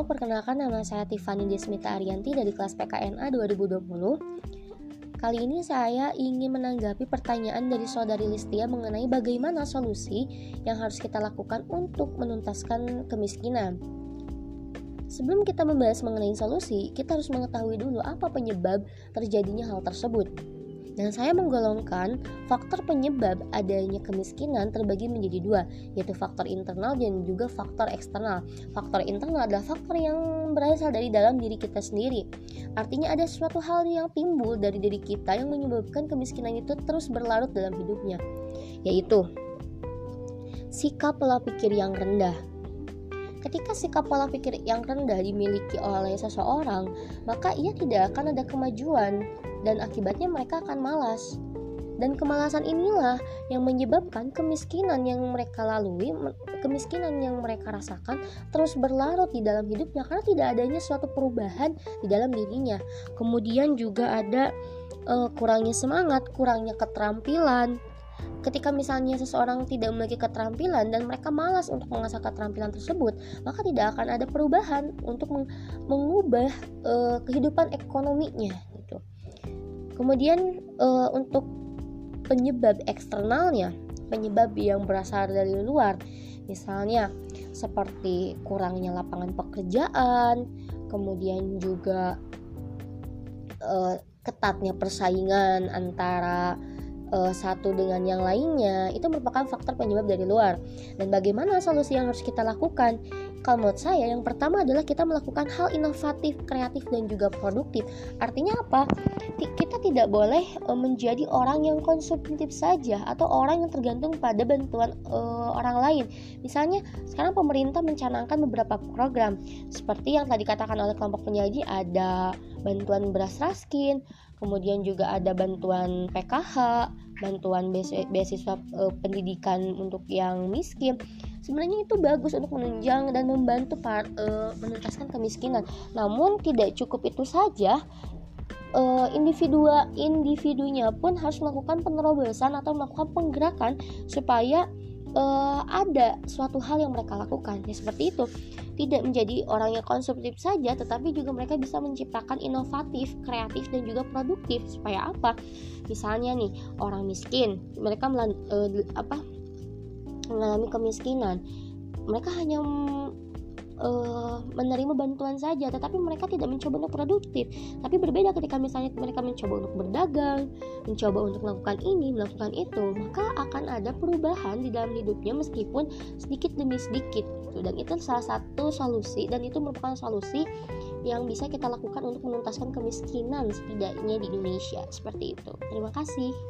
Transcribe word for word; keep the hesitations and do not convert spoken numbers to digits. Halo, perkenalkan nama saya Tiffany Desmita Arianti dari kelas P K N A dua ribu dua puluh. Kali ini saya ingin menanggapi pertanyaan dari saudari Listia mengenai bagaimana solusi yang harus kita lakukan untuk menuntaskan kemiskinan. Sebelum kita membahas mengenai solusi, kita harus mengetahui dulu apa penyebab terjadinya hal tersebut. Dan saya menggolongkan faktor penyebab adanya kemiskinan terbagi menjadi dua, yaitu faktor internal dan juga faktor eksternal. Faktor internal adalah faktor yang berasal dari dalam diri kita sendiri. Artinya ada suatu hal yang timbul dari diri kita yang menyebabkan kemiskinan itu terus berlarut dalam hidupnya, yaitu sikap pola pikir yang rendah. Ketika sikap pola pikir yang rendah dimiliki oleh seseorang, maka ia tidak akan ada kemajuan dan akibatnya mereka akan malas. Dan kemalasan inilah yang menyebabkan kemiskinan yang mereka lalui, kemiskinan yang mereka rasakan terus berlarut di dalam hidupnya karena tidak adanya suatu perubahan di dalam dirinya. Kemudian juga ada uh, kurangnya semangat, kurangnya keterampilan. Ketika misalnya seseorang tidak memiliki keterampilan dan mereka malas untuk mengasah keterampilan tersebut, maka tidak akan ada perubahan untuk meng- mengubah uh, kehidupan ekonominya gitu. Kemudian uh, untuk penyebab eksternalnya, penyebab yang berasal dari luar, misalnya seperti kurangnya lapangan pekerjaan, kemudian juga uh, ketatnya persaingan antara uh, satu dengan yang lainnya, itu merupakan faktor penyebab dari luar. Dan bagaimana solusi yang harus kita lakukan? Kalau menurut saya, yang pertama adalah kita melakukan hal inovatif, kreatif, dan juga produktif. Artinya apa? Kita tidak boleh menjadi orang yang konsumtif saja atau orang yang tergantung pada bantuan uh, orang lain. Misalnya, sekarang pemerintah mencanangkan beberapa program seperti yang tadi dikatakan oleh kelompok penyaji, ada bantuan beras raskin, kemudian juga ada bantuan P K H, bantuan beasiswa uh, pendidikan untuk yang miskin. Sebenarnya itu bagus untuk menunjang dan membantu par, e, menuntaskan kemiskinan. Namun tidak cukup itu saja, e, individu individunya pun harus melakukan penerobosan atau melakukan penggerakan supaya e, ada suatu hal yang mereka lakukan. Ya, seperti itu, tidak menjadi orang yang konsumtif saja, tetapi juga mereka bisa menciptakan inovatif, kreatif, dan juga produktif. Supaya apa? Misalnya nih, orang miskin, mereka melan, e, apa? mengalami kemiskinan, mereka hanya uh, menerima bantuan saja, tetapi mereka tidak mencoba untuk produktif. Tapi berbeda ketika misalnya mereka mencoba untuk berdagang, mencoba untuk melakukan ini, melakukan itu, maka akan ada perubahan di dalam hidupnya meskipun sedikit demi sedikit. Dan itu salah satu solusi, dan itu merupakan solusi yang bisa kita lakukan untuk menuntaskan kemiskinan setidaknya di Indonesia. Seperti itu. Terima kasih.